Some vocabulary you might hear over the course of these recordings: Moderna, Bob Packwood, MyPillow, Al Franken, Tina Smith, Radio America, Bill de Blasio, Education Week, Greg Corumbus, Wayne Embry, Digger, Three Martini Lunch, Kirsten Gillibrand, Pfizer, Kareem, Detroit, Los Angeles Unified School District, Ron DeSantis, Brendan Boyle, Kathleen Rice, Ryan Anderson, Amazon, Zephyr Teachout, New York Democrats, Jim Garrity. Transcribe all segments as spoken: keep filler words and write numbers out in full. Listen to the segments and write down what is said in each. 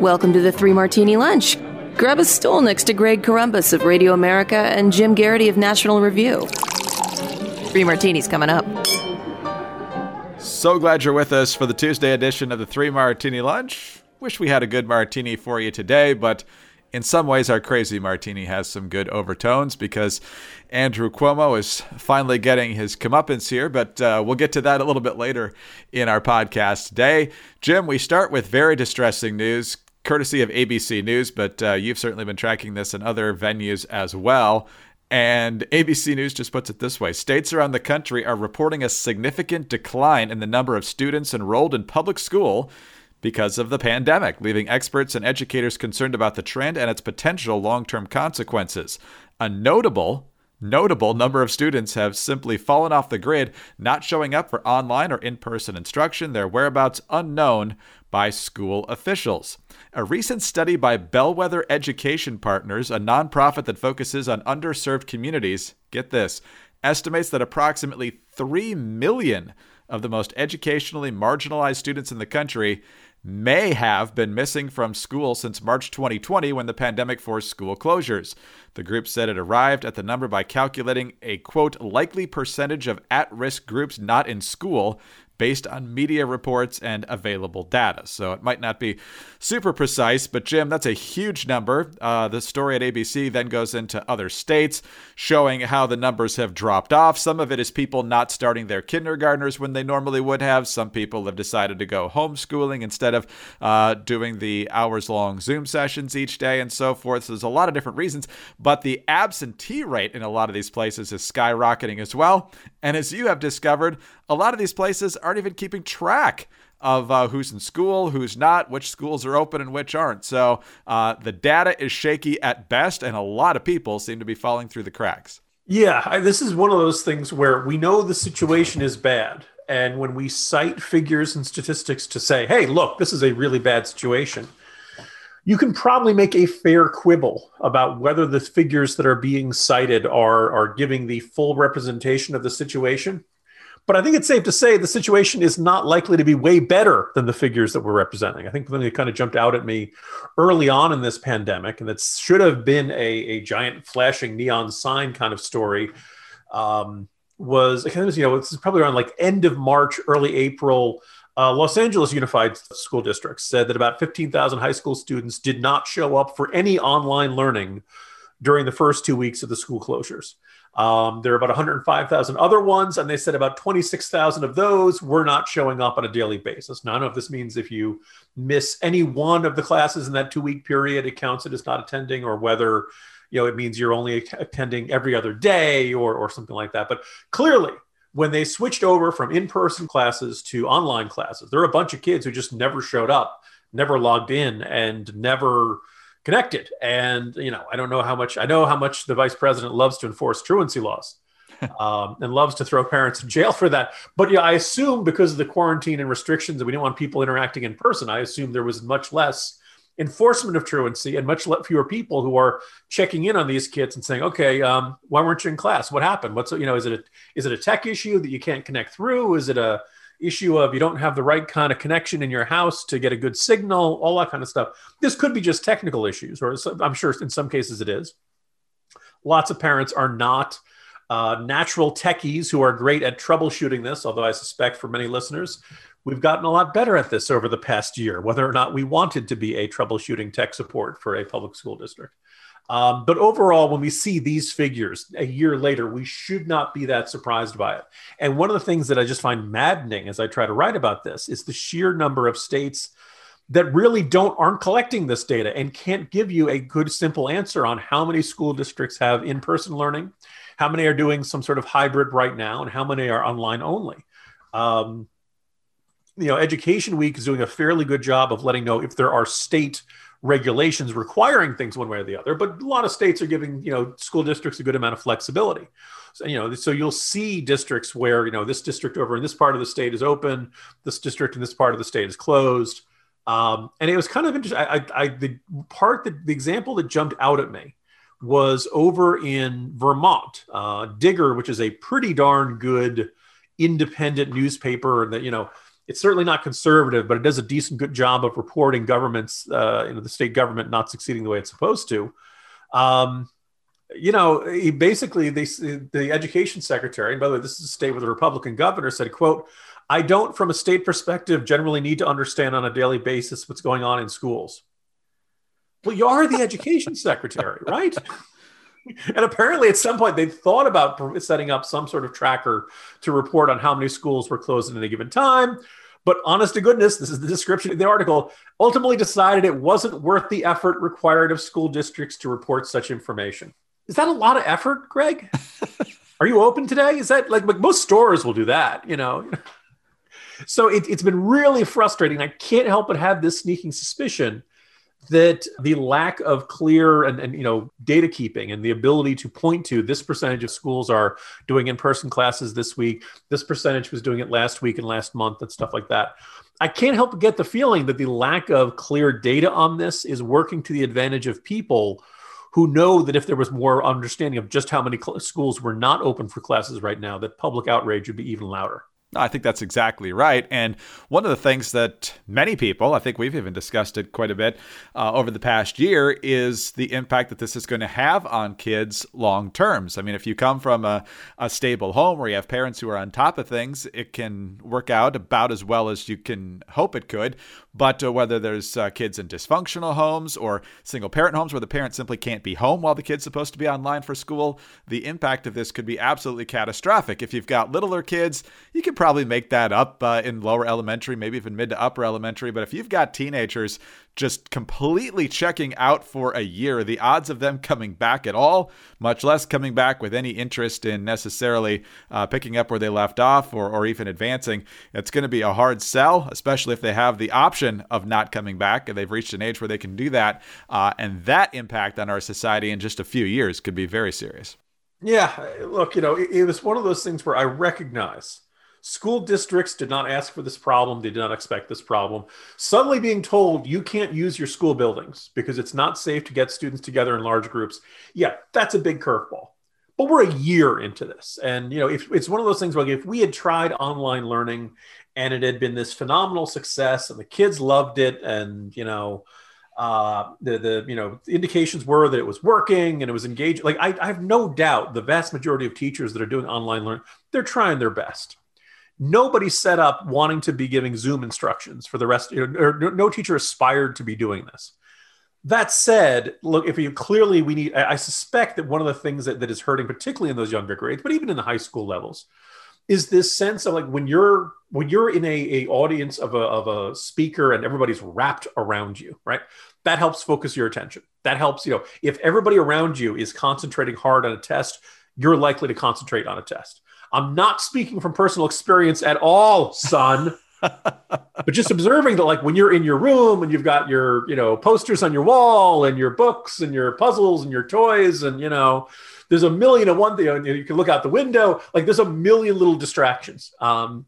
Welcome to the Three Martini Lunch. Grab a stool next to Greg Corumbus of Radio America and Jim Garrity of National Review. Three Martini's coming up. So glad you're with us for the Tuesday edition of the Three Martini Lunch. Wish we had a good martini for you today, but in some ways, our crazy martini has some good overtones because Andrew Cuomo is finally getting his comeuppance here, but uh, we'll get to that a little bit later in our podcast today. Jim, we start with very distressing news, courtesy of A B C News, but uh, you've certainly been tracking this in other venues as well. And A B C News just puts it this way. States around the country are reporting a significant decline in the number of students enrolled in public school because of the pandemic, leaving experts and educators concerned about the trend and its potential long-term consequences. A notable, notable number of students have simply fallen off the grid, not showing up for online or in-person instruction, their whereabouts unknown by school officials. A recent study by Bellwether Education Partners, a nonprofit that focuses on underserved communities, get this, estimates that approximately three million of the most educationally marginalized students in the country may have been missing from school since March twenty twenty, when the pandemic forced school closures. The group said it arrived at the number by calculating a, quote, likely percentage of at-risk groups not in school based on media reports and available data. So it might not be super precise, but Jim, that's a huge number. Uh, the story at A B C then goes into other states, showing how the numbers have dropped off. Some of it is people not starting their kindergartners when they normally would have. Some people have decided to go homeschooling instead of uh, doing the hours-long Zoom sessions each day and so forth. So there's a lot of different reasons, but the absentee rate in a lot of these places is skyrocketing as well. And as you have discovered, a lot of these places aren't even keeping track of uh, who's in school, who's not, which schools are open and which aren't. So uh, the data is shaky at best, and a lot of people seem to be falling through the cracks. Yeah, I, this is one of those things where we know the situation is bad. And when we cite figures and statistics to say, hey, look, this is a really bad situation, you can probably make a fair quibble about whether the figures that are being cited are, are giving the full representation of the situation. But I think it's safe to say the situation is not likely to be way better than the figures that we're representing. I think the thing that kind of jumped out at me early on in this pandemic, and that should have been a, a giant flashing neon sign kind of story, um, was, you know, it's probably around like end of March, early April, uh, Los Angeles Unified School District said that about fifteen thousand high school students did not show up for any online learning during the first two weeks of the school closures. Um, there are about one hundred five thousand other ones, and they said about twenty-six thousand of those were not showing up on a daily basis. Now, I don't know if this means if you miss any one of the classes in that two-week period, it counts it as not attending, or whether, you know, it means you're only attending every other day or, or something like that. But clearly, when they switched over from in-person classes to online classes, there are a bunch of kids who just never showed up, never logged in, and never connected. And, you know, I don't know how much, I know how much the vice president loves to enforce truancy laws um, and loves to throw parents in jail for that. But yeah, I assume because of the quarantine and restrictions that we didn't want people interacting in person, I assume there was much less enforcement of truancy and much fewer people who are checking in on these kids and saying, okay, um, why weren't you in class? What happened? What's, you know, is it a, is it a tech issue that you can't connect through? Is it a issue of you don't have the right kind of connection in your house to get a good signal, all that kind of stuff. This could be just technical issues, or I'm sure in some cases it is. Lots of parents are not uh, natural techies who are great at troubleshooting this, although I suspect for many listeners, we've gotten a lot better at this over the past year, whether or not we wanted to be a troubleshooting tech support for a public school district. Um, but overall, when we see these figures a year later, we should not be that surprised by it. And one of the things that I just find maddening as I try to write about this is the sheer number of states that really don't aren't collecting this data and can't give you a good, simple answer on how many school districts have in-person learning, how many are doing some sort of hybrid right now, and how many are online only. Um, you know, Education Week is doing a fairly good job of letting know if there are state regulations requiring things one way or the other, but a lot of states are giving, you know, school districts a good amount of flexibility. So, you know, so you'll see districts where, you know, this district over in this part of the state is open, this district in this part of the state is closed. Um, and it was kind of interesting. I, I, I the part that the example that jumped out at me was over in Vermont, uh, Digger, which is a pretty darn good independent newspaper that, you know, it's certainly not conservative, but it does a decent good job of reporting governments, uh, you know, the state government not succeeding the way it's supposed to. Um, you know, he basically, they, the education secretary, and by the way, this is a state with a Republican governor, said, quote, "I don't, from a state perspective, generally need to understand on a daily basis what's going on in schools." Well, you are the education secretary, right? And apparently at some point they thought about setting up some sort of tracker to report on how many schools were closed at any given time. But honest to goodness, this is the description of the article, ultimately decided it wasn't worth the effort required of school districts to report such information. Is that a lot of effort, Greg? Are you open today? Is that like, like most stores will do that, you know? So it, it's been really frustrating. I can't help but have this sneaking suspicion that the lack of clear and, and, you know, data keeping and the ability to point to this percentage of schools are doing in-person classes this week, this percentage was doing it last week and last month and stuff like that. I can't help but get the feeling that the lack of clear data on this is working to the advantage of people who know that if there was more understanding of just how many cl- schools were not open for classes right now, that public outrage would be even louder. I think that's exactly right. And one of the things that many people, I think we've even discussed it quite a bit uh, over the past year, is the impact that this is going to have on kids long terms. I mean, if you come from a, a stable home where you have parents who are on top of things, it can work out about as well as you can hope it could. But uh, whether there's uh, kids in dysfunctional homes or single parent homes where the parent simply can't be home while the kid's supposed to be online for school, the impact of this could be absolutely catastrophic. If you've got littler kids, you can probably make that up uh, in lower elementary, maybe even mid to upper elementary. But if you've got teenagers just completely checking out for a year, the odds of them coming back at all, much less coming back with any interest in necessarily uh, picking up where they left off or, or even advancing, it's going to be a hard sell, especially if they have the option of not coming back and they've reached an age where they can do that. Uh, and that impact on our society in just a few years could be very serious. Yeah, look, you know, it, it was one of those things where I recognize school districts did not ask for this problem. They did not expect this problem. Suddenly being told you can't use your school buildings because it's not safe to get students together in large groups. Yeah, that's a big curveball. But we're a year into this. And, you know, if it's one of those things where if we had tried online learning and it had been this phenomenal success and the kids loved it and, you know, uh, the, the, you know, the indications were that it was working and it was engaging. Like, I, I have no doubt the vast majority of teachers that are doing online learning, they're trying their best. Nobody set up wanting to be giving Zoom instructions for the rest, or, or no teacher aspired to be doing this. That said, look, if you clearly we need, I, I suspect that one of the things that, that is hurting, particularly in those younger grades, but even in the high school levels, is this sense of like when you're when you're in a, a audience of a, of a speaker and everybody's wrapped around you, right? That helps focus your attention. That helps, you know, if everybody around you is concentrating hard on a test, you're likely to concentrate on a test. I'm not speaking from personal experience at all, son, but just observing that like when you're in your room and you've got your, you know, posters on your wall and your books and your puzzles and your toys and, you know, there's a million and one thing, you know, you can look out the window, like there's a million little distractions. Um,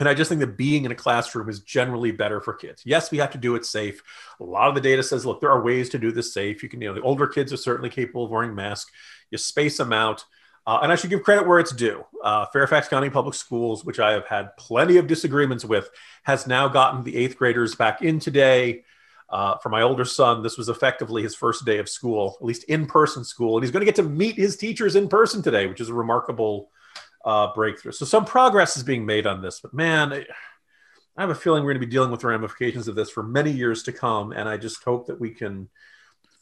and I just think that being in a classroom is generally better for kids. Yes, we have to do it safe. A lot of the data says, look, there are ways to do this safe. You can, you know, the older kids are certainly capable of wearing masks. You space them out. Uh, and I should give credit where it's due. Uh, Fairfax County Public Schools, which I have had plenty of disagreements with, has now gotten the eighth graders back in today. Uh, for my older son, this was effectively his first day of school, at least in-person school. And he's going to get to meet his teachers in person today, which is a remarkable uh, breakthrough. So some progress is being made on this. But man, I have a feeling we're going to be dealing with the ramifications of this for many years to come. And I just hope that we can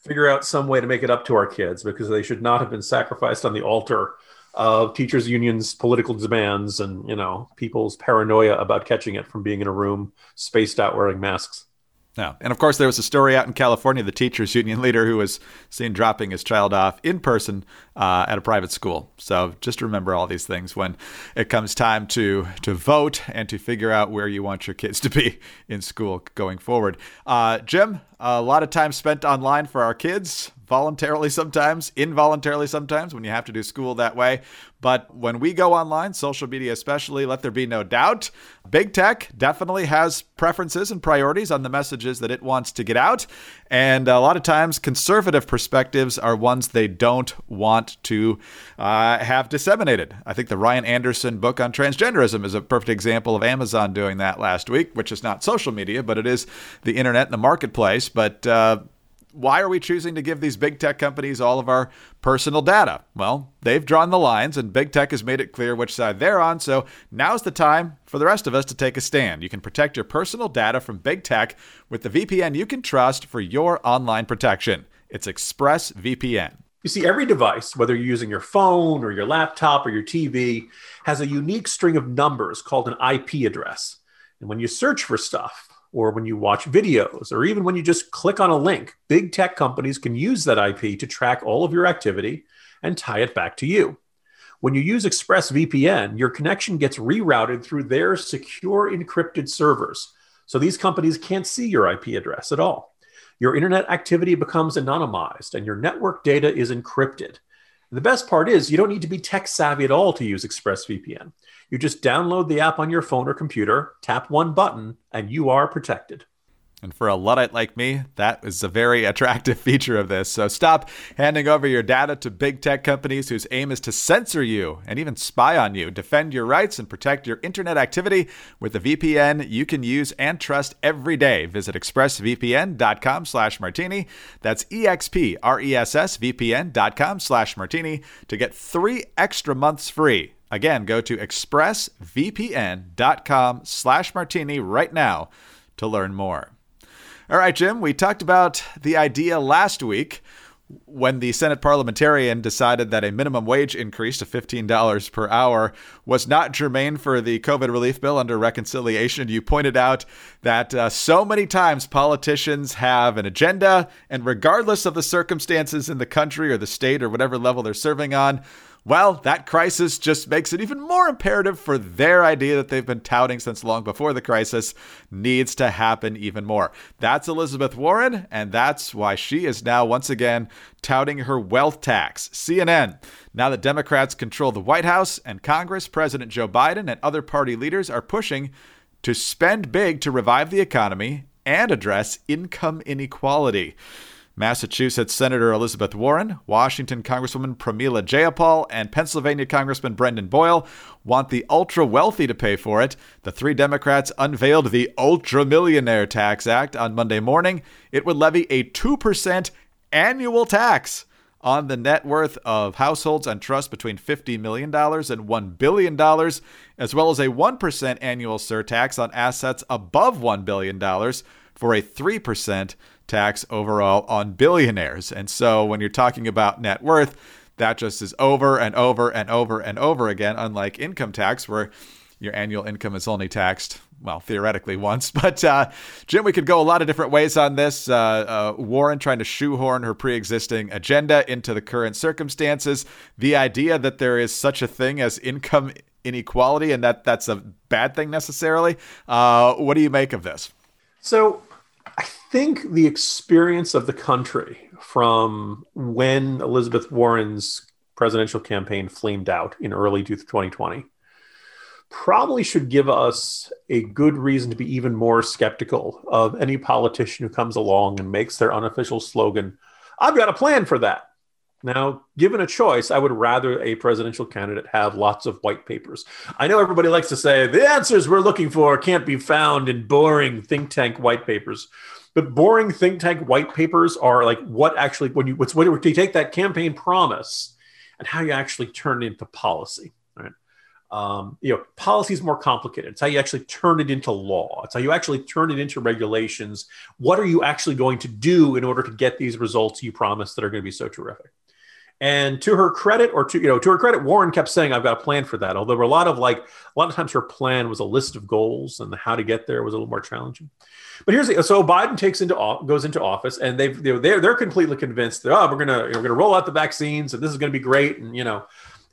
figure out some way to make it up to our kids, because they should not have been sacrificed on the altar of teachers' unions, political demands, and, you know, people's paranoia about catching it from being in a room spaced out wearing masks. No. And of course, there was a story out in California, the teachers union leader who was seen dropping his child off in person uh, at a private school. So just remember all these things when it comes time to to vote and to figure out where you want your kids to be in school going forward. Uh, Jim, a lot of time spent online for our kids, voluntarily sometimes, involuntarily sometimes when you have to do school that way. But when we go online, social media especially, let there be no doubt, big tech definitely has preferences and priorities on the messages that it wants to get out. And a lot of times conservative perspectives are ones they don't want to uh, have disseminated. I think the Ryan Anderson book on transgenderism is a perfect example of Amazon doing that last week, which is not social media, but it is the internet and the marketplace. But uh, why are we choosing to give these big tech companies all of our personal data? Well, they've drawn the lines and big tech has made it clear which side they're on. So now's the time for the rest of us to take a stand. You can protect your personal data from big tech with the V P N you can trust for your online protection. It's ExpressVPN. You see, every device, whether you're using your phone or your laptop or your T V, has a unique string of numbers called an I P address. And when you search for stuff, or when you watch videos, or even when you just click on a link, big tech companies can use that I P to track all of your activity and tie it back to you. When you use ExpressVPN, your connection gets rerouted through their secure encrypted servers, so these companies can't see your I P address at all. Your internet activity becomes anonymized, and your network data is encrypted. The best part is you don't need to be tech savvy at all to use ExpressVPN. You just download the app on your phone or computer, tap one button, and you are protected. And for a Luddite like me, that is a very attractive feature of this. So stop handing over your data to big tech companies whose aim is to censor you and even spy on you. Defend your rights and protect your internet activity with a V P N you can use and trust every day. Visit expressvpn.com slash martini. That's E-X-P-R-E-S-S-V-P-N.com slash martini to get three extra months free. Again, go to expressvpn.com slash martini right now to learn more. All right, Jim, we talked about the idea last week when the Senate parliamentarian decided that a minimum wage increase to fifteen dollars per hour was not germane for the COVID relief bill under reconciliation. You pointed out that uh, so many times politicians have an agenda, and regardless of the circumstances in the country or the state or whatever level they're serving on, well, that crisis just makes it even more imperative for their idea that they've been touting since long before the crisis needs to happen even more. That's Elizabeth Warren, and that's why she is now once again touting her wealth tax. C N N. Now that Democrats control the White House and Congress, President Joe Biden and other party leaders are pushing to spend big to revive the economy and address income inequality. Massachusetts Senator Elizabeth Warren, Washington Congresswoman Pramila Jayapal, and Pennsylvania Congressman Brendan Boyle want the ultra-wealthy to pay for it. The three Democrats unveiled the Ultra-Millionaire Tax Act on Monday morning. It would levy a two percent annual tax on the net worth of households and trusts between fifty million dollars and one billion dollars, as well as a one percent annual surtax on assets above one billion dollars for a three percent tax overall on billionaires. And so when you're talking about net worth, that just is over and over and over and over again, unlike income tax, where your annual income is only taxed, well, theoretically once. But uh, Jim, we could go a lot of different ways on this. Uh, uh, Warren trying to shoehorn her pre-existing agenda into the current circumstances. The idea that there is such a thing as income inequality and that that's a bad thing necessarily. Uh, what do you make of this? So I think the experience of the country from when Elizabeth Warren's presidential campaign flamed out in early twenty twenty probably should give us a good reason to be even more skeptical of any politician who comes along and makes their unofficial slogan, "I've got a plan for that." Now, given a choice, I would rather a presidential candidate have lots of white papers. I know everybody likes to say the answers we're looking for can't be found in boring think tank white papers, but boring think tank white papers are like what actually, when you, what's, when you take that campaign promise and how you actually turn it into policy, right? Um, you know, policy is more complicated. It's how you actually turn it into law. It's how you actually turn it into regulations. What are you actually going to do in order to get these results you promised that are going to be so terrific? And to her credit, or to, you know, to her credit, Warren kept saying, I've got a plan for that. Although there were a lot of like, a lot of times her plan was a list of goals, and how to get there was a little more challenging. But here's the, so Biden takes into goes into office, and they've they're they're completely convinced that oh, we're gonna you know, we're gonna roll out the vaccines, and this is gonna be great, and you know,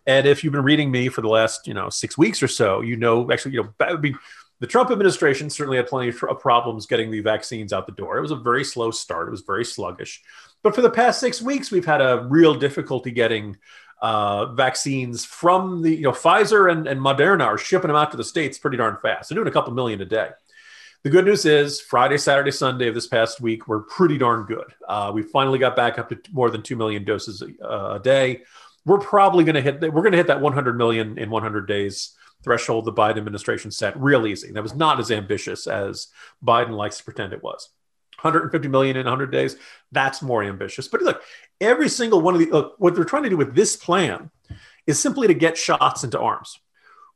and if you've been reading me for the last you know six weeks or so, you know actually you know that would be, the Trump administration certainly had plenty of problems getting the vaccines out the door. It was a very slow start. It was very sluggish, but for the past six weeks, we've had a real difficulty getting uh, vaccines from the you know Pfizer and, and Moderna are shipping them out to the states pretty darn fast. They're doing a couple million a day. The good news is Friday, Saturday, Sunday of this past week were pretty darn good. Uh, we finally got back up to more than two million doses a, uh, a day. We're probably going to hit that. We're going to hit that one hundred million in one hundred days threshold the Biden administration set real easy. That was not as ambitious as Biden likes to pretend it was. one hundred fifty million in one hundred days. That's more ambitious. But look, every single one of the, uh, what they're trying to do with this plan is simply to get shots into arms.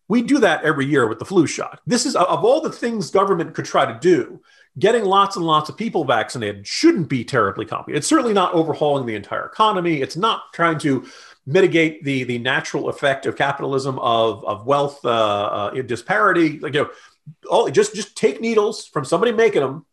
We do that every year with the flu shot. This is, of all the things government could try to do, getting lots and lots of people vaccinated shouldn't be terribly complicated. It's certainly not overhauling the entire economy. It's not trying to mitigate the, the natural effect of capitalism, of, of wealth uh, uh, disparity. Like, you know, all, just, just take needles from somebody making them,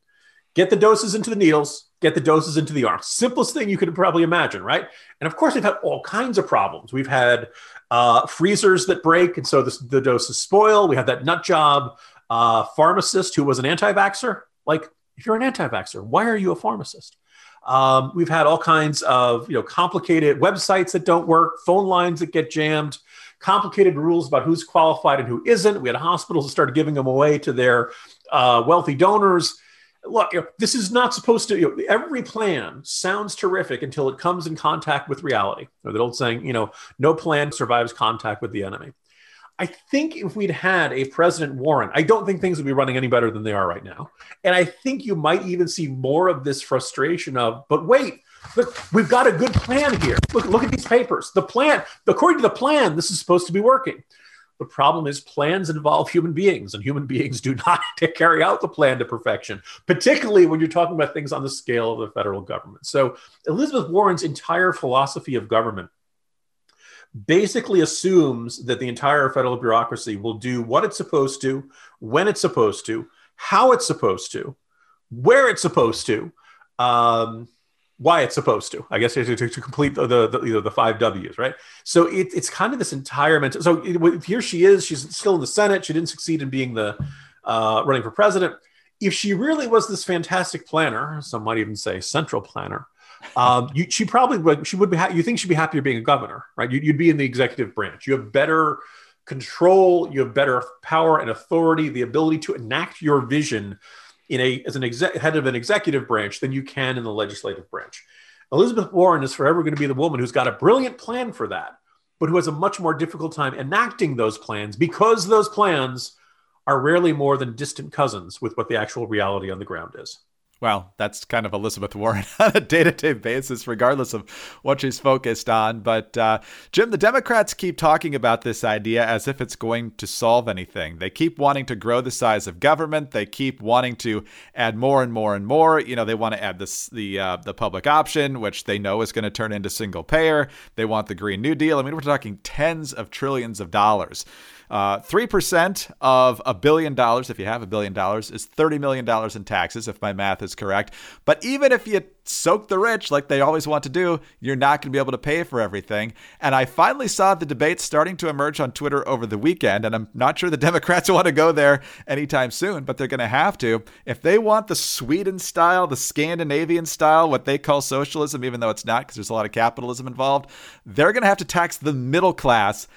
get the doses into the needles, get the doses into the arms. Simplest thing you could probably imagine, right? And of course, we've had all kinds of problems. We've had uh, freezers that break, and so the, the doses spoil. We have that nut job uh, pharmacist who was an anti-vaxxer. Like, if you're an anti-vaxxer, why are you a pharmacist? Um, we've had all kinds of you know complicated websites that don't work, phone lines that get jammed, complicated rules about who's qualified and who isn't. We had hospitals that started giving them away to their uh, wealthy donors. Look, you know, this is not supposed to, you know, every plan sounds terrific until it comes in contact with reality. Or the old saying, you know, no plan survives contact with the enemy. I think if we'd had a President Warren, I don't think things would be running any better than they are right now. And I think you might even see more of this frustration of, but wait, look, we've got a good plan here. Look, look at these papers. The plan, according to the plan, this is supposed to be working. The problem is plans involve human beings, and human beings do not carry out the plan to perfection, particularly when you're talking about things on the scale of the federal government. So Elizabeth Warren's entire philosophy of government basically assumes that the entire federal bureaucracy will do what it's supposed to, when it's supposed to, how it's supposed to, where it's supposed to, um, why it's supposed to, I guess, to, to, to complete the, the, the, you know, the five W's, right? So it, it's kind of this entire mental. So it, here she is, she's still in the Senate. She didn't succeed in being the uh, running for president. If she really was this fantastic planner, some might even say central planner, um, you, she probably would, she would be, ha- you think she'd be happier being a governor, right? You, you'd be in the executive branch. You have better control, you have better power and authority, the ability to enact your vision in a, as an exec, head of an executive branch than you can in the legislative branch. Elizabeth Warren is forever going to be the woman who's got a brilliant plan for that, but who has a much more difficult time enacting those plans, because those plans are rarely more than distant cousins with what the actual reality on the ground is. Well, that's kind of Elizabeth Warren on a day-to-day basis, regardless of what she's focused on. But uh, Jim, the Democrats keep talking about this idea as if it's going to solve anything. They keep wanting to grow the size of government. They keep wanting to add more and more and more. You know, they want to add this, the uh, the public option, which they know is going to turn into single payer. They want the Green New Deal. I mean, we're talking tens of trillions of dollars. Uh, three percent of a billion dollars, if you have a billion dollars, is thirty million dollars in taxes, if my math is correct. But even if you soak the rich like they always want to do, you're not going to be able to pay for everything. And I finally saw the debate starting to emerge on Twitter over the weekend, and I'm not sure the Democrats want to go there anytime soon, but they're going to have to. If they want the Sweden style, the Scandinavian style, what they call socialism, even though it's not because there's a lot of capitalism involved, they're going to have to tax the middle class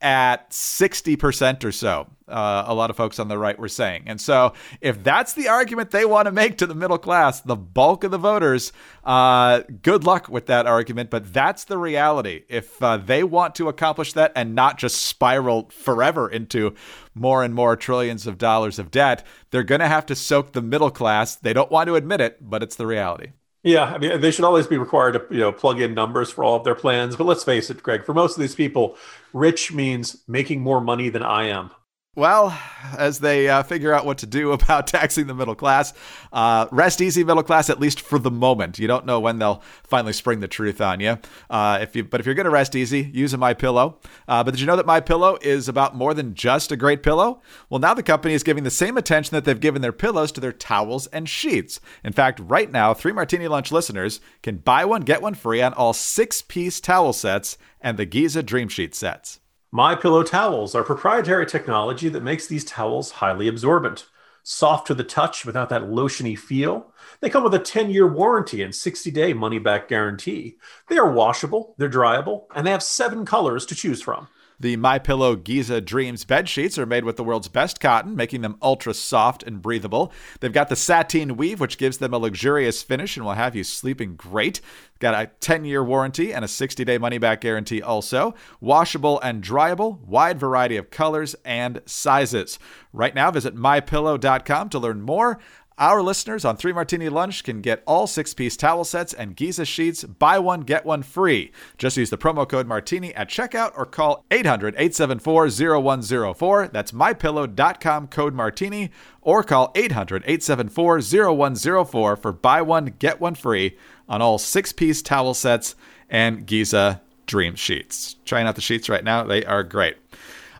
at sixty percent or so, uh, a lot of folks on the right were saying. And so if that's the argument they want to make to the middle class, the bulk of the voters, uh, good luck with that argument. But that's the reality. If uh, they want to accomplish that and not just spiral forever into more and more trillions of dollars of debt, they're going to have to soak the middle class. They don't want to admit it, but it's the reality. Yeah, I mean, they should always be required to, you know, plug in numbers for all of their plans. But let's face it, Greg, for most of these people, rich means making more money than I am. Well, as they uh, figure out what to do about taxing the middle class, uh, rest easy, middle class, at least for the moment. You don't know when they'll finally spring the truth on you. Uh, if you, but if you're going to rest easy, use a MyPillow. Uh, but did you know that MyPillow is about more than just a great pillow? Well, now the company is giving the same attention that they've given their pillows to their towels and sheets. In fact, right now, Three Martini Lunch listeners can buy one, get one free on all six-piece towel sets and the Giza Dream Sheet sets. MyPillow towels are proprietary technology that makes these towels highly absorbent, soft to the touch without that lotiony feel. They come with a ten-year warranty and sixty-day money-back guarantee. They are washable, they're dryable, and they have seven colors to choose from. The MyPillow Giza Dreams bed sheets are made with the world's best cotton, making them ultra soft and breathable. They've got the sateen weave, which gives them a luxurious finish and will have you sleeping great. Got a ten-year warranty and a sixty-day money-back guarantee also. Washable and dryable, wide variety of colors and sizes. Right now, visit my pillow dot com to learn more. Our listeners on Three Martini Lunch can get all six-piece towel sets and Giza sheets. Buy one, get one free. Just use the promo code MARTINI at checkout or call eight hundred, eight seven four, zero one zero four. That's my pillow dot com code MARTINI, or call eight hundred, eight seven four, zero one zero four for buy one, get one free on all six-piece towel sets and Giza Dream Sheets. Trying out the sheets right now. They are great.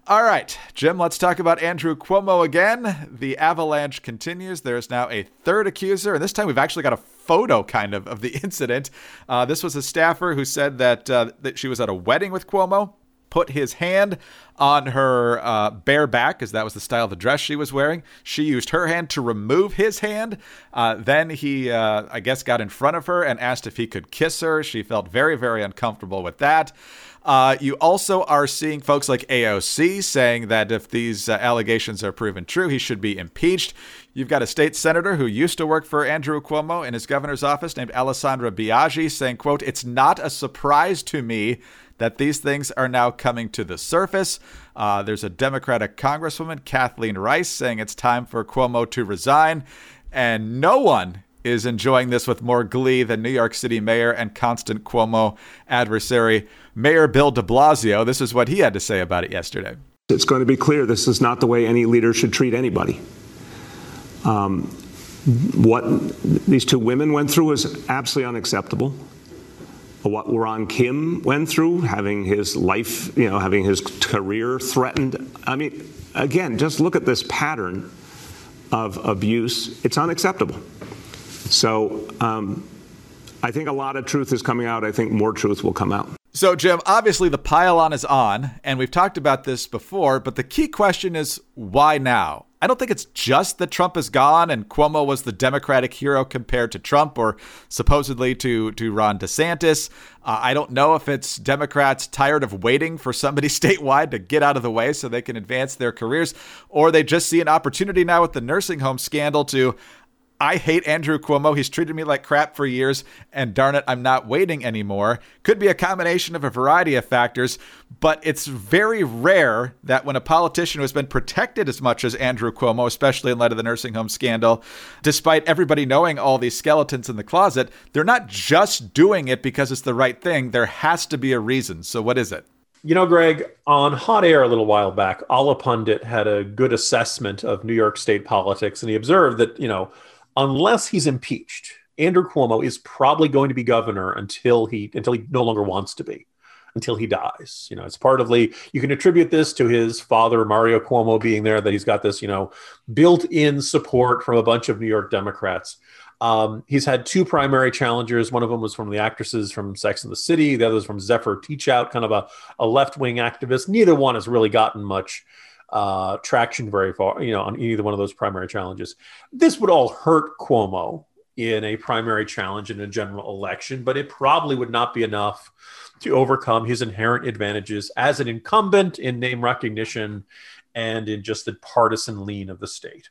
All right, Jim, let's talk about Andrew Cuomo again. The avalanche continues. There is now a third accuser, and this time we've actually got a photo, kind of, of the incident. Uh, this was a staffer who said that uh, that she was at a wedding with Cuomo, put his hand on her uh, bare back, because that was the style of the dress she was wearing. She used her hand to remove his hand. Uh, then he, uh, I guess, got in front of her and asked if he could kiss her. She felt very, very uncomfortable with that. Uh, you also are seeing folks like A O C saying that if these uh, allegations are proven true, he should be impeached. You've got a state senator who used to work for Andrew Cuomo in his governor's office named Alessandra Biaggi saying, quote, "It's not a surprise to me that these things are now coming to the surface." Uh, there's a Democratic Congresswoman, Kathleen Rice, saying it's time for Cuomo to resign. And no one is enjoying this with more glee than New York City Mayor and constant Cuomo adversary, Mayor Bill de Blasio. This is what he had to say about it yesterday. It's going to be clear this is not the way any leader should treat anybody. Um, what these two women went through is absolutely unacceptable. What Ron Kim went through, having his life, you know, having his career threatened. I mean, again, just look at this pattern of abuse. It's unacceptable. So um, I think a lot of truth is coming out. I think more truth will come out. So, Jim, obviously the pile-on is on, and we've talked about this before, but the key question is, why now? I don't think it's just that Trump is gone and Cuomo was the Democratic hero compared to Trump or supposedly to, to Ron DeSantis. Uh, I don't know if it's Democrats tired of waiting for somebody statewide to get out of the way so they can advance their careers, or they just see an opportunity now with the nursing home scandal to, I hate Andrew Cuomo. He's treated me like crap for years, and darn it, I'm not waiting anymore. Could be a combination of a variety of factors, but it's very rare that when a politician who has been protected as much as Andrew Cuomo, especially in light of the nursing home scandal, despite everybody knowing all these skeletons in the closet, they're not just doing it because it's the right thing. There has to be a reason. So what is it? You know, Greg, on Hot Air a little while back, Ala Pundit had a good assessment of New York state politics, and he observed that, you know, unless he's impeached, Andrew Cuomo is probably going to be governor until he until he no longer wants to be, until he dies. You know, it's part of the, you can attribute this to his father, Mario Cuomo, being there, that he's got this, you know, built-in support from a bunch of New York Democrats. Um, he's had two primary challengers. One of them was from the actresses from Sex and the City. The other was from Zephyr Teachout, kind of a, a left-wing activist. Neither one has really gotten much Uh, traction very far, you know, on either one of those primary challenges. This would all hurt Cuomo in a primary challenge in a general election, but it probably would not be enough to overcome his inherent advantages as an incumbent in name recognition and in just the partisan lean of the state,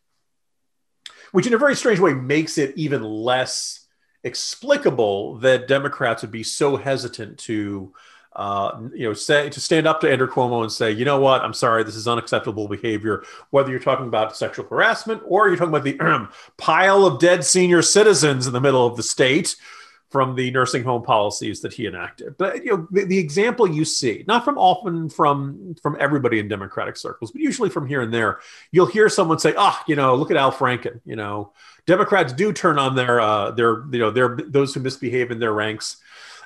which in a very strange way makes it even less explicable that Democrats would be so hesitant to Uh, you know, say to stand up to Andrew Cuomo and say, you know what, I'm sorry, this is unacceptable behavior, whether you're talking about sexual harassment or you're talking about the pile of dead senior citizens in the middle of the state from the nursing home policies that he enacted. But you know, the, the example you see, not from often from, from everybody in Democratic circles, but usually from here and there, you'll hear someone say, ah, oh, you know, look at Al Franken. You know, Democrats do turn on their, uh, their you know, their those who misbehave in their ranks,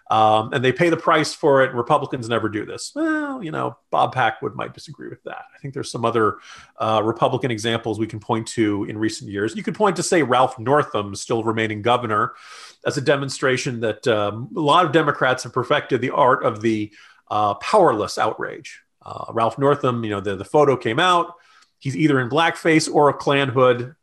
um, and they pay the price for it. Republicans never do this. Well, you know, Bob Packwood might disagree with that. I think there's some other uh, Republican examples we can point to in recent years. You could point to, say, Ralph Northam, still remaining governor, as a demonstration that um, a lot of Democrats have perfected the art of the uh, powerless outrage. Uh, Ralph Northam, you know, the, the photo came out. He's either in blackface or a Klan hood.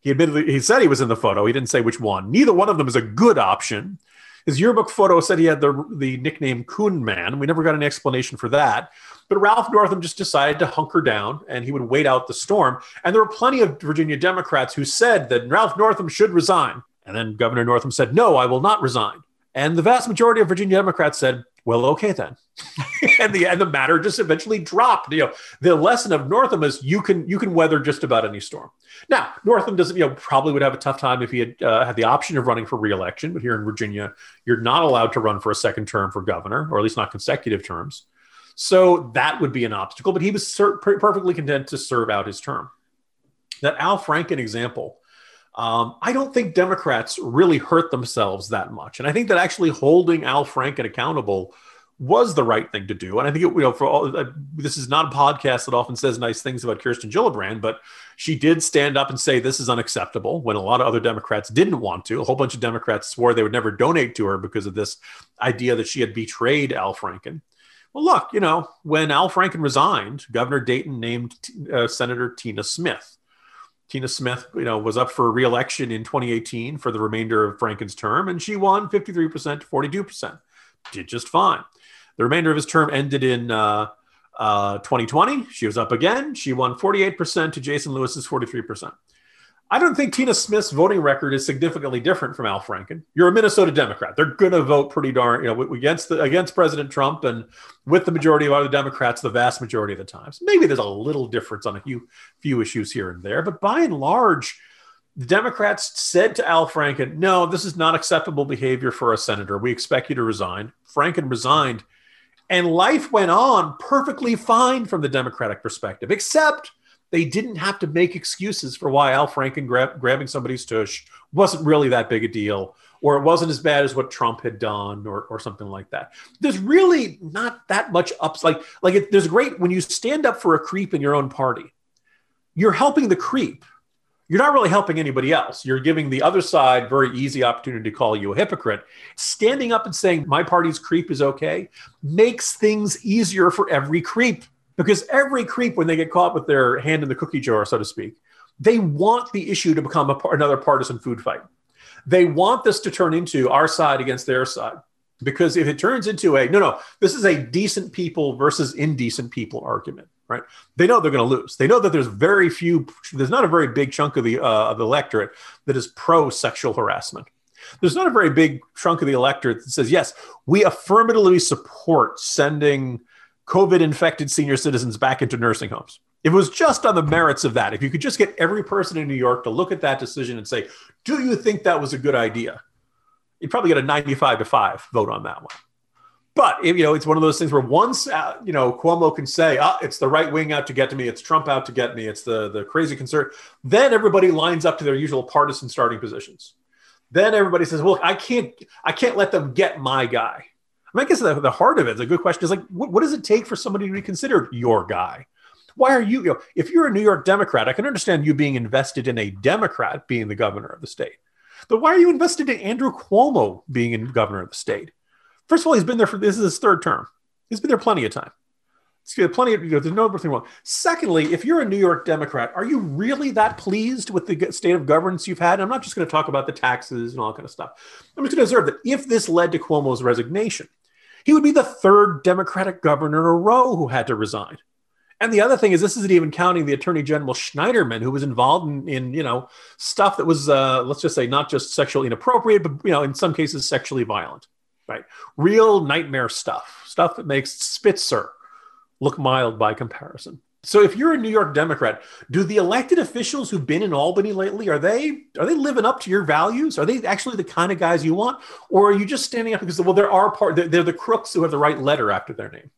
He admittedly, he said he was in the photo. He didn't say which one. Neither one of them is a good option. His yearbook photo said he had the, the nickname Coon Man. We never got an explanation for that. But Ralph Northam just decided to hunker down and he would wait out the storm. And there were plenty of Virginia Democrats who said that Ralph Northam should resign. And then Governor Northam said, no, I will not resign. And the vast majority of Virginia Democrats said, well, okay, then. and, the, and the matter just eventually dropped. You know, the lesson of Northam is you can you can weather just about any storm. Now, Northam doesn't, you know, probably would have a tough time if he had uh, had the option of running for reelection. But here in Virginia, you're not allowed to run for a second term for governor, or at least not consecutive terms. So that would be an obstacle. But he was ser- perfectly content to serve out his term. That Al Franken example, Um, I don't think Democrats really hurt themselves that much. And I think that actually holding Al Franken accountable was the right thing to do. And I think, it, you know, for all, uh, this is not a podcast that often says nice things about Kirsten Gillibrand, but she did stand up and say, this is unacceptable, when a lot of other Democrats didn't want to. A whole bunch of Democrats swore they would never donate to her because of this idea that she had betrayed Al Franken. Well, look, you know, when Al Franken resigned, Governor Dayton named uh, Senator Tina Smith. Tina Smith, you know, was up for re-election in twenty eighteen for the remainder of Franken's term, and she won fifty-three percent to forty-two percent. Did just fine. The remainder of his term ended in uh, uh, twenty twenty. She was up again. She won forty-eight percent to Jason Lewis's forty-three percent. I don't think Tina Smith's voting record is significantly different from Al Franken. You're a Minnesota Democrat. They're going to vote pretty darn, you know, against the, against President Trump and with the majority of other Democrats the vast majority of the times. So maybe there's a little difference on a few, few issues here and there, but by and large, the Democrats said to Al Franken, no, this is not acceptable behavior for a senator. We expect you to resign. Franken resigned, and life went on perfectly fine from the Democratic perspective, except they didn't have to make excuses for why Al Franken grab, grabbing somebody's tush wasn't really that big a deal, or it wasn't as bad as what Trump had done, or or something like that. There's really not that much ups. Like, like it, there's great when you stand up for a creep in your own party, you're helping the creep. You're not really helping anybody else. You're giving the other side very easy opportunity to call you a hypocrite. Standing up and saying, my party's creep is okay, makes things easier for every creep. Because every creep, when they get caught with their hand in the cookie jar, so to speak, they want the issue to become a, another partisan food fight. They want this to turn into our side against their side. Because if it turns into a, no, no, this is a decent people versus indecent people argument, right? They know they're going to lose. They know that there's very few, there's not a very big chunk of the, uh, of the electorate that is pro-sexual harassment. There's not a very big chunk of the electorate that says, yes, we affirmatively support sending COVID-infected senior citizens back into nursing homes. It was just on the merits of that. If you could just get every person in New York to look at that decision and say, do you think that was a good idea? You'd probably get a ninety-five to five vote on that one. But, you know, it's one of those things where once, uh, you know, Cuomo can say, ah, it's the right wing out to get to me, it's Trump out to get me, it's the, the crazy concern, then everybody lines up to their usual partisan starting positions. Then everybody says, well, look, I can't, I can't let them get my guy. I guess the, the heart of it, the good question is like, what, what does it take for somebody to be considered your guy? Why are you, you know, if you're a New York Democrat, I can understand you being invested in a Democrat being the governor of the state. But why are you invested in Andrew Cuomo being in governor of the state? First of all, he's been there for, this is his third term. He's been there plenty of time. Plenty of, you know, there's no nothing wrong. Secondly, if you're a New York Democrat, are you really that pleased with the state of governance you've had? And I'm not just going to talk about the taxes and all that kind of stuff. I'm just going to observe that if this led to Cuomo's resignation, he would be the third Democratic governor in a row who had to resign. And the other thing is, this isn't even counting the Attorney General Schneiderman, who was involved in, in you know, stuff that was, uh, let's just say, not just sexually inappropriate, but, you know, in some cases, sexually violent, right? Real nightmare stuff, stuff that makes Spitzer look mild by comparison. So if you're a New York Democrat, do the elected officials who've been in Albany lately, are they are they living up to your values? Are they actually the kind of guys you want? Or are you just standing up because, well, there are part, they're, they're the crooks who have the right letter after their name?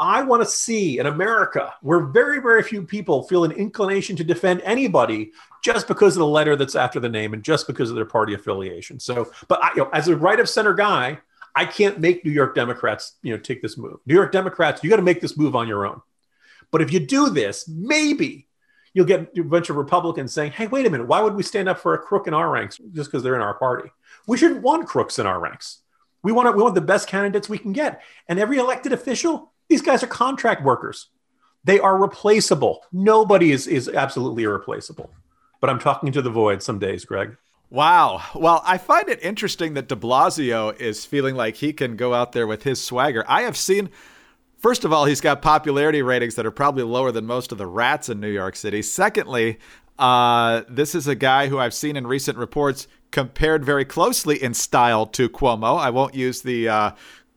I want to see in America where very, very few people feel an inclination to defend anybody just because of the letter that's after the name and just because of their party affiliation. So, but I, you know, as a right of center guy, I can't make New York Democrats, you know, take this move. New York Democrats, you got to make this move on your own. But if you do this, maybe you'll get a bunch of Republicans saying, hey, wait a minute, why would we stand up for a crook in our ranks just because they're in our party? We shouldn't want crooks in our ranks. We want, we want the best candidates we can get. And every elected official, these guys are contract workers. They are replaceable. Nobody is, is absolutely irreplaceable. But I'm talking to the void some days, Greg. Wow. Well, I find it interesting that de Blasio is feeling like he can go out there with his swagger. I have seen... First of all, he's got popularity ratings that are probably lower than most of the rats in New York City. Secondly, uh, this is a guy who I've seen in recent reports compared very closely in style to Cuomo. I won't use the uh,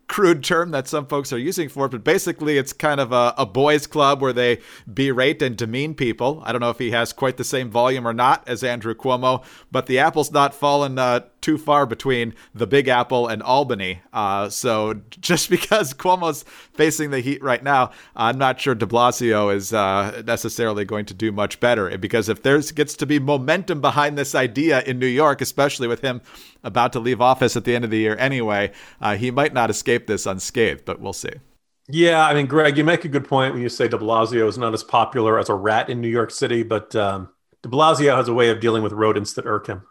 crude term that some folks are using for it, but basically it's kind of a, a boys' club where they berate and demean people. I don't know if he has quite the same volume or not as Andrew Cuomo, but the apple's not fallen uh, too far between the Big Apple and Albany. Uh, so just because Cuomo's facing the heat right now, I'm not sure de Blasio is uh, necessarily going to do much better, because if there gets to be momentum behind this idea in New York, especially with him about to leave office at the end of the year anyway, uh, he might not escape this unscathed, but we'll see. Yeah, I mean, Greg, you make a good point when you say de Blasio is not as popular as a rat in New York City, but um, de Blasio has a way of dealing with rodents that irk him.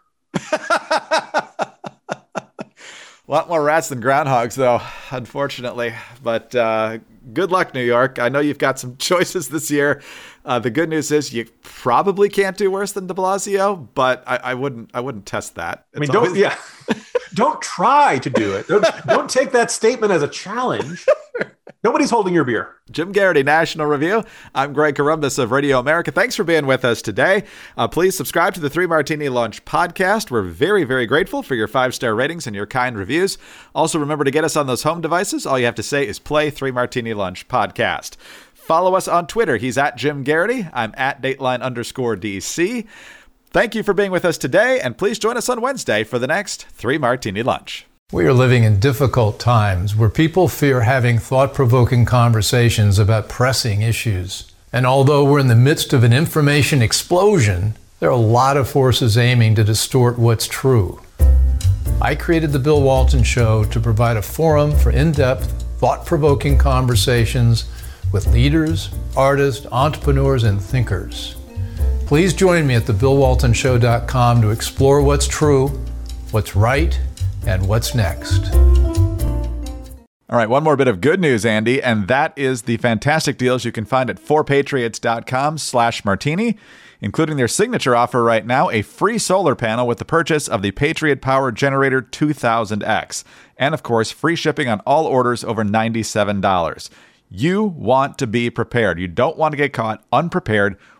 A lot more rats than groundhogs, though, unfortunately. But uh, good luck, New York. I know you've got some choices this year. Uh, the good news is you probably can't do worse than de Blasio, but I, I wouldn't. I wouldn't test that. It's I mean, don't always... yeah, don't try to do it. Don't, don't take that statement as a challenge. Nobody's holding your beer. Jim Garrity, National Review. I'm Greg Corumbus of Radio America. Thanks for being with us today. Uh, please subscribe to the Three Martini Lunch podcast. We're very, very grateful for your five-star ratings and your kind reviews. Also, remember to get us on those home devices. All you have to say is play Three Martini Lunch podcast. Follow us on Twitter. He's at Jim Garrity. I'm at Dateline underscore DC. Thank you for being with us today, and please join us on Wednesday for the next Three Martini Lunch. We are living in difficult times where people fear having thought-provoking conversations about pressing issues. And although we're in the midst of an information explosion, there are a lot of forces aiming to distort what's true. I created The Bill Walton Show to provide a forum for in-depth, thought-provoking conversations with leaders, artists, entrepreneurs, and thinkers. Please join me at the bill walton show dot com to explore what's true, what's right, and what's next? All right, one more bit of good news, Andy, and that is the fantastic deals you can find at four patriots dot com slash martini, including their signature offer right now, a free solar panel with the purchase of the Patriot Power Generator two thousand X, and of course, free shipping on all orders over ninety-seven dollars. You want to be prepared. You don't want to get caught unprepared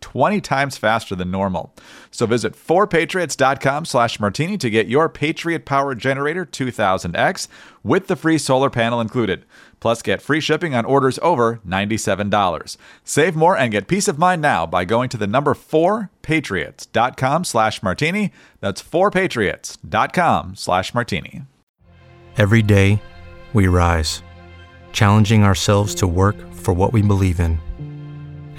twenty times faster than normal. So visit four patriots dot com slash martini to get your Patriot Power Generator two thousand X with the free solar panel included. Plus, get free shipping on orders over ninety-seven dollars. Save more and get peace of mind now by going to the number four patriots dot com slash martini. That's four patriots dot com slash martini. Every day, we rise, challenging ourselves to work for what we believe in.